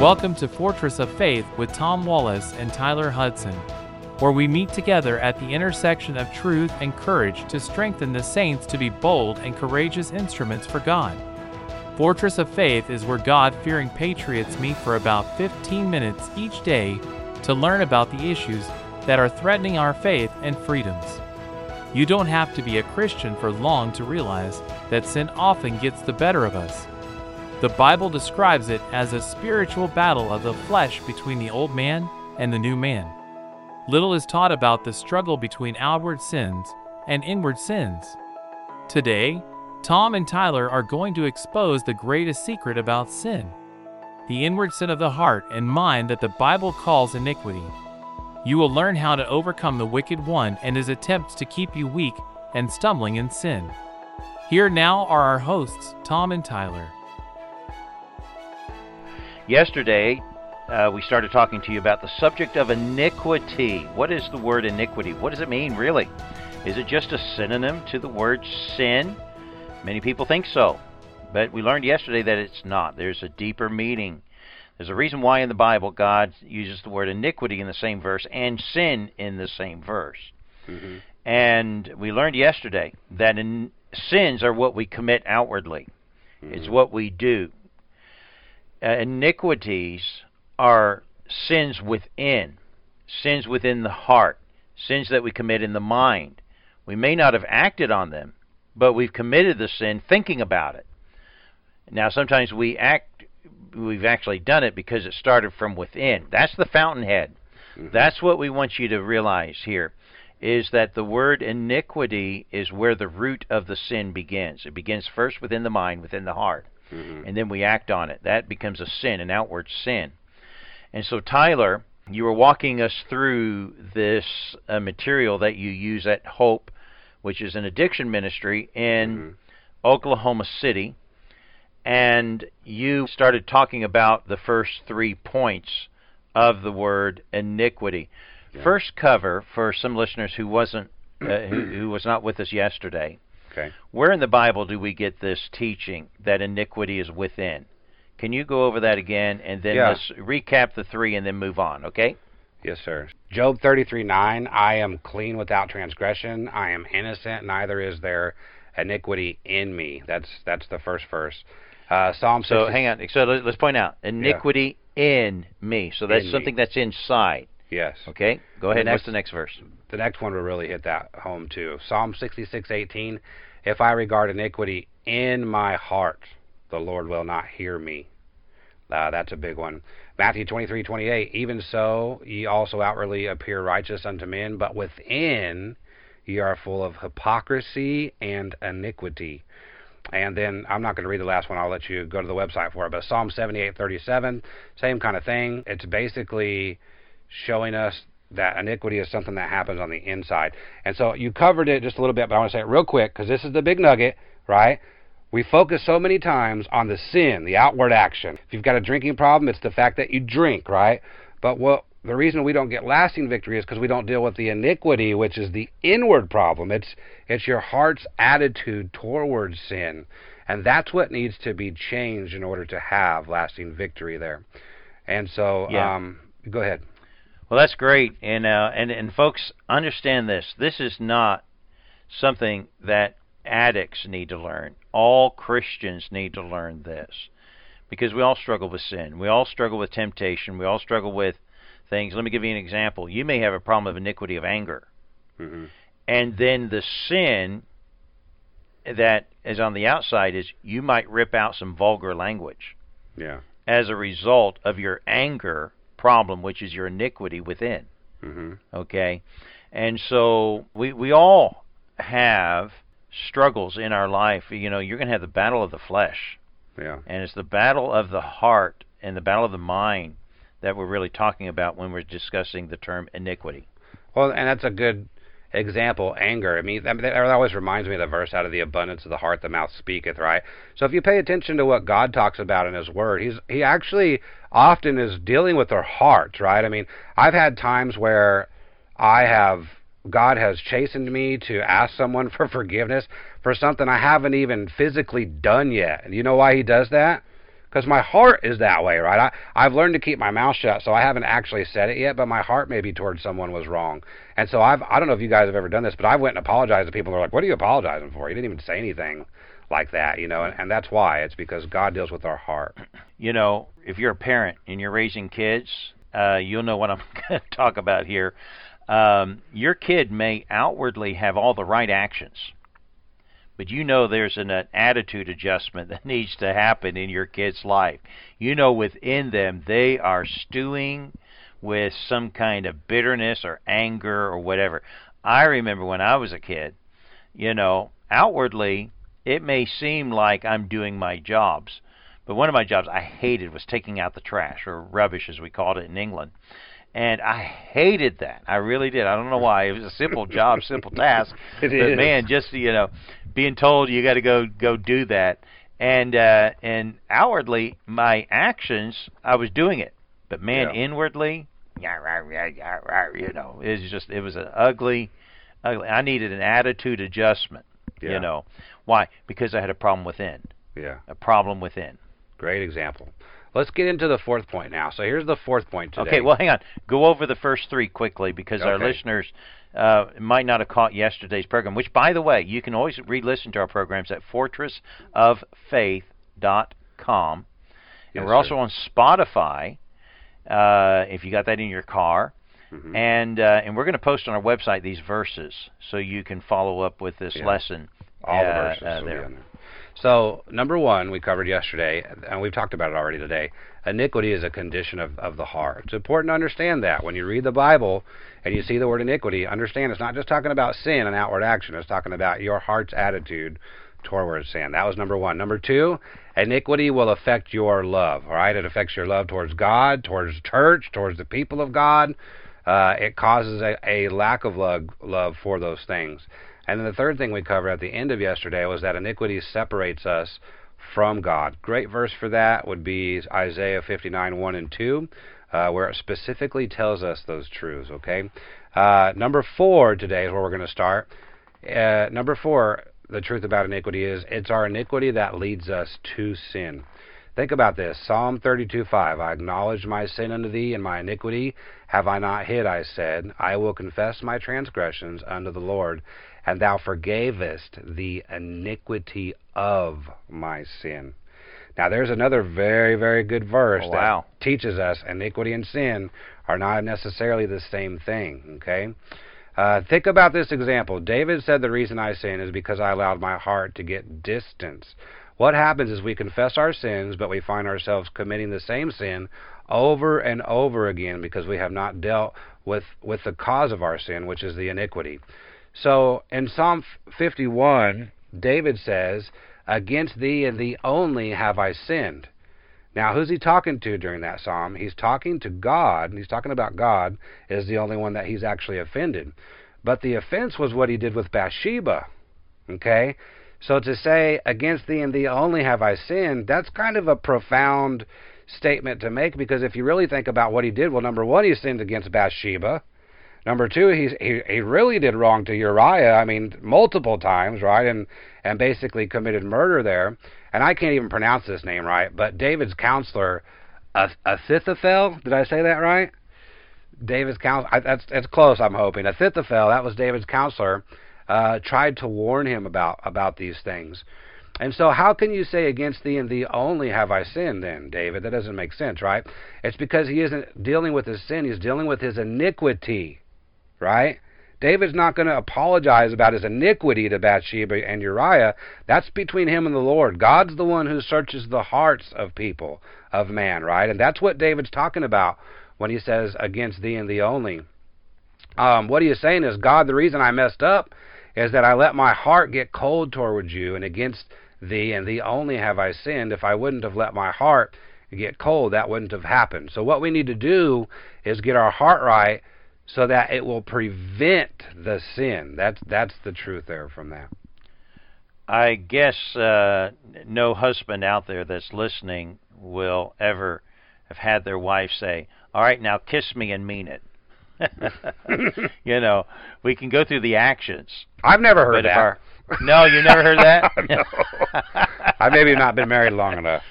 Welcome to Fortress of Faith with Tom Wallace and Tyler Hudson, where we meet together at the intersection of truth and courage to strengthen the saints to be bold and courageous instruments for God. Fortress of Faith is where God-fearing patriots meet for about 15 minutes each day to learn about the issues that are threatening our faith and freedoms. You don't have to be a Christian for long to realize that sin often gets the better of us. The Bible describes it as a spiritual battle of the flesh between the old man and the new man. Little is taught about the struggle between outward sins and inward sins. Today, Tom and Tyler are going to expose the greatest secret about sin, the inward sin of the heart and mind that the Bible calls iniquity. You will learn how to overcome the wicked one and his attempts to keep you weak and stumbling in sin. Here now are our hosts, Tom and Tyler. Yesterday, we started talking to you about the subject of iniquity. What is the word iniquity? What does it mean, really? Is it just a synonym to the word sin? Many people think so, but we learned yesterday that it's not. There's a deeper meaning. There's a reason why in the Bible God uses the word iniquity in the same verse and sin in the same verse. Mm-hmm. And we learned yesterday that sins are what we commit outwardly. Mm-hmm. It's what we do. Iniquities are sins within the heart, sins that we commit in the mind. We may not have acted on them, but we've committed the sin thinking about it. Now, sometimes we've actually done it because it started from within. That's the fountainhead. Mm-hmm. That's what we want you to realize here, is that the word iniquity is where the root of the sin begins. It begins first within the mind, within the heart, mm-hmm. and then we act on it. That becomes a sin, an outward sin. And so, Tyler, you were walking us through this material that you use at Hope, which is an addiction ministry in Oklahoma City. And you started talking about the first 3 points of the word iniquity. Yeah. First, cover for some listeners who wasn't who was not with us yesterday. Okay. Where in the Bible do we get this teaching that iniquity is within? Can you go over that again, and then let's recap the 3 and then move on, okay? Yes, sir. Job 33:9, I am clean without transgression, I am innocent, neither is there iniquity in me. That's the first verse. Psalm 60. So hang on. So let's point out, iniquity in me. So that's in something that's inside. Yes. Okay, go ahead and ask the next verse. The next one will really hit that home, too. Psalm 66:18, if I regard iniquity in my heart, the Lord will not hear me. That's a big one. Matthew 23:28, even so ye also outwardly appear righteous unto men, but within ye are full of hypocrisy and iniquity. And then, I'm not going to read the last one, I'll let you go to the website for it, but Psalm 78:37, same kind of thing. It's basically showing us that iniquity is something that happens on the inside. And so you covered it just a little bit, but I want to say it real quick, because this is the big nugget, right? We focus so many times on the sin, the outward action. If you've got a drinking problem, it's the fact that you drink, right? But the reason we don't get lasting victory is because we don't deal with the iniquity, which is the inward problem. It's your heart's attitude towards sin. And that's what needs to be changed in order to have lasting victory there. And so, go ahead. Well, that's great. And folks, understand this. This is not something that addicts need to learn. All Christians need to learn this, because we all struggle with sin. We all struggle with temptation. We all struggle with things. Let me give you an example. You may have a problem of iniquity of anger. Mm-hmm. And then the sin that is on the outside is you might rip out some vulgar language. Yeah. As a result of your anger problem, which is your iniquity within. Mm-hmm. Okay? And so we all have struggles in our life. You know, you're going to have the battle of the flesh. Yeah. And it's the battle of the heart and the battle of the mind that we're really talking about when we're discussing the term iniquity. Well, and that's a good example, anger. I mean, that always reminds me of the verse, out of the abundance of the heart the mouth speaketh, right? So if you pay attention to what God talks about in his word, he actually often is dealing with our hearts, right? I mean, I've had times where God has chastened me to ask someone for forgiveness for something I haven't even physically done yet. And you know why he does that? because my heart is that way, right? I've learned to keep my mouth shut, so I haven't actually said it yet, but my heart maybe towards someone was wrong. And so I don't know if you guys have ever done this, but I went and apologized to people, and they're like, what are you apologizing for? You didn't even say anything like that, you know, and that's why. It's because God deals with our heart. You know, if you're a parent and you're raising kids, you'll know what I'm going to talk about here. Your kid may outwardly have all the right actions, but you know there's an attitude adjustment that needs to happen in your kid's life. You know within them they are stewing with some kind of bitterness or anger or whatever. I remember when I was a kid, you know, outwardly it may seem like I'm doing my jobs, but one of my jobs I hated was taking out the trash, or rubbish as we called it in England. And I hated that. I really did. I don't know why. It was a simple job, simple task. But man, just, you know, being told you got to go do that. And outwardly, my actions, I was doing it. But man, inwardly, you know, it was an ugly. I needed an attitude adjustment. Yeah. You know, why? Because I had a problem within. Yeah. A problem within. Great example. Let's get into the fourth point now. So here's the fourth point today. Okay, well, hang on. Go over the first three quickly because our listeners might not have caught yesterday's program, which, by the way, you can always re-listen to our programs at fortressoffaith.com. And we're also on Spotify, if you got that in your car. Mm-hmm. And we're going to post on our website these verses so you can follow up with this lesson. All the verses there. On there. So, number one, we covered yesterday, and we've talked about it already today, iniquity is a condition of the heart. It's important to understand that. When you read the Bible and you see the word iniquity, understand it's not just talking about sin and outward action. It's talking about your heart's attitude toward sin. That was number one. Number two, iniquity will affect your love, all right? It affects your love towards God, towards church, towards the people of God. It causes a lack of love for those things. And then the third thing we covered at the end of yesterday was that iniquity separates us from God. Great verse for that would be Isaiah 59:1-2, where it specifically tells us those truths, okay? Number four today is where we're going to start. Number four, the truth about iniquity is it's our iniquity that leads us to sin. Think about this. Psalm 32:5, I acknowledge my sin unto thee, and my iniquity have I not hid, I said. I will confess my transgressions unto the Lord. And thou forgavest the iniquity of my sin. Now, there's another very, very good verse that teaches us iniquity and sin are not necessarily the same thing, okay? Think about this example. David said the reason I sin is because I allowed my heart to get distance. What happens is we confess our sins, but we find ourselves committing the same sin over and over again because we have not dealt with the cause of our sin, which is the iniquity. So in Psalm 51, David says, against thee and thee only have I sinned. Now, who's he talking to during that psalm? He's talking to God, and he's talking about God is the only one that he's actually offended. But the offense was what he did with Bathsheba, okay? So to say, against thee and thee only have I sinned, that's kind of a profound statement to make, because if you really think about what he did, well, number one, he sinned against Bathsheba. Number two, he really did wrong to Uriah, I mean, multiple times, right, and basically committed murder there. And I can't even pronounce this name right, but David's counselor, Athithophel, did I say that right? David's counselor, that's close, I'm hoping. Athithophel, that was David's counselor, tried to warn him about these things. And so how can you say against thee and thee only have I sinned then, David? That doesn't make sense, right? It's because he isn't dealing with his sin, he's dealing with his iniquity. Right? David's not going to apologize about his iniquity to Bathsheba and Uriah. That's between him and the Lord. God's the one who searches the hearts of people, of man, right? And that's what David's talking about when he says, against thee and thee only. What he is saying is, God, the reason I messed up is that I let my heart get cold towards you, and against thee and thee only have I sinned. If I wouldn't have let my heart get cold, that wouldn't have happened. So what we need to do is get our heart right, so that it will prevent the sin. That's the truth there from that. I guess no husband out there that's listening will ever have had their wife say, all right, now kiss me and mean it. You know, we can go through the actions. I've never heard that. No, you never heard that? No. I've maybe not been married long enough.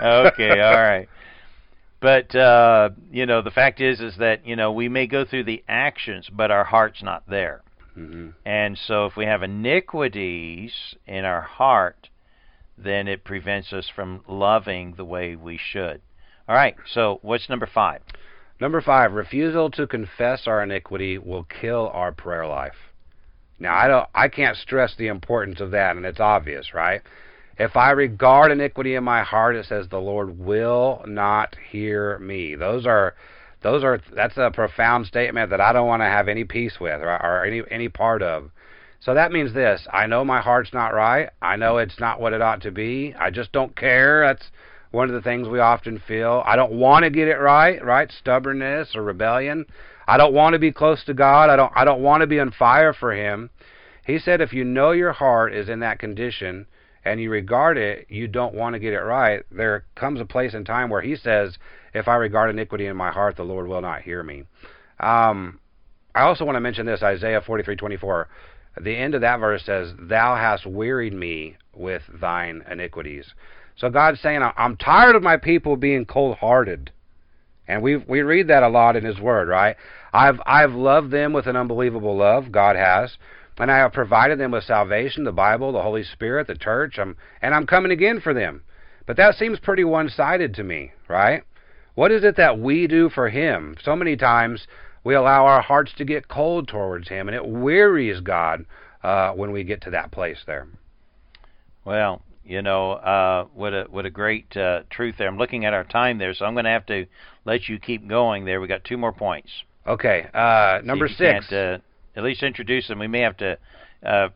Okay, all right. But, the fact is that, we may go through the actions, but our heart's not there. Mm-hmm. And so if we have iniquities in our heart, then it prevents us from loving the way we should. All right, so what's number 5? Number 5, refusal to confess our iniquity will kill our prayer life. Now, I can't stress the importance of that, and it's obvious, right? If I regard iniquity in my heart, it says the Lord will not hear me. That's a profound statement that I don't want to have any peace with or any part of. So that means this: I know my heart's not right. I know it's not what it ought to be. I just don't care. That's one of the things we often feel. I don't want to get it right? Stubbornness or rebellion. I don't want to be close to God. I don't want to be on fire for Him. He said, if you know your heart is in that condition, and you regard it, you don't want to get it right, there comes a place in time where He says, if I regard iniquity in my heart, the Lord will not hear me. I also want to mention this, Isaiah 43:24. The end of that verse says, thou hast wearied me with thine iniquities. So God's saying, I'm tired of my people being cold-hearted. And we read that a lot in His Word, right? I've loved them with an unbelievable love, God has. And I have provided them with salvation, the Bible, the Holy Spirit, the church, and I'm coming again for them. But that seems pretty one-sided to me, right? What is it that we do for Him? So many times we allow our hearts to get cold towards Him, and it wearies God when we get to that place there. Well, what a great truth there. I'm looking at our time there, so I'm going to have to let you keep going there. We got 2 more points. Okay, number 6. At least introduce them. We may have to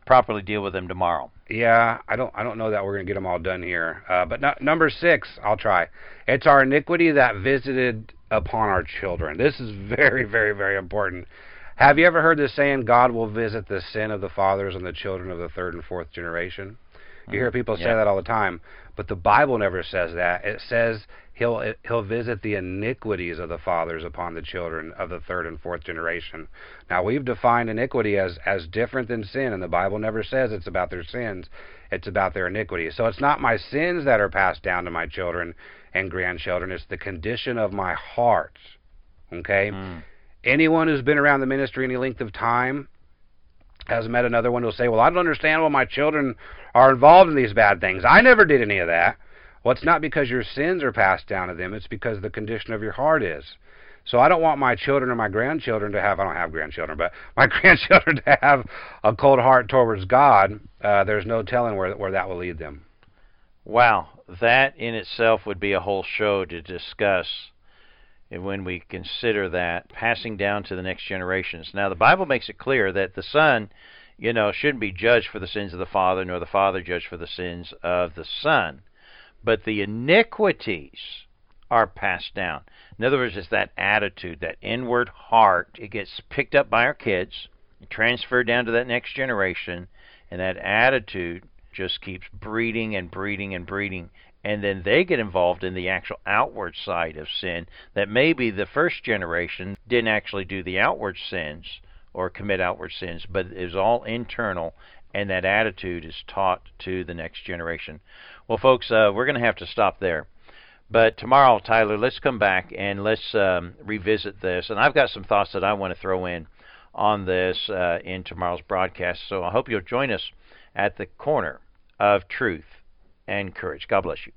properly deal with them tomorrow. Yeah, I don't know that we're going to get them all done here. But number 6, I'll try. It's our iniquity that visited upon our children. This is very, very, very important. Have you ever heard this saying, God will visit the sin of the fathers and the children of the 3rd and 4th generation? You hear people say that all the time, but the Bible never says that. It says He'll visit the iniquities of the fathers upon the children of the 3rd and 4th generation. Now, we've defined iniquity as different than sin, and the Bible never says it's about their sins. It's about their iniquity. So it's not my sins that are passed down to my children and grandchildren. It's the condition of my heart, okay? Mm. Anyone who's been around the ministry any length of time has met another one who'll say, well, I don't understand why my children are involved in these bad things. I never did any of that. Well, it's not because your sins are passed down to them. It's because the condition of your heart is. So I don't want my children or my grandchildren to have, I don't have grandchildren, but my grandchildren to have a cold heart towards God. There's no telling where that will lead them. Wow. That in itself would be a whole show to discuss. And when we consider that, passing down to the next generations. Now, the Bible makes it clear that the son, shouldn't be judged for the sins of the father, nor the father judged for the sins of the son. But the iniquities are passed down. In other words, it's that attitude, that inward heart. It gets picked up by our kids, transferred down to that next generation, and that attitude just keeps breeding and breeding and breeding. And then they get involved in the actual outward side of sin that maybe the first generation didn't actually do the outward sins or commit outward sins, but it was all internal, and that attitude is taught to the next generation. Well, folks, we're going to have to stop there. But tomorrow, Tyler, let's come back and let's revisit this. And I've got some thoughts that I want to throw in on this in tomorrow's broadcast. So I hope you'll join us at the corner of truth and courage. God bless you.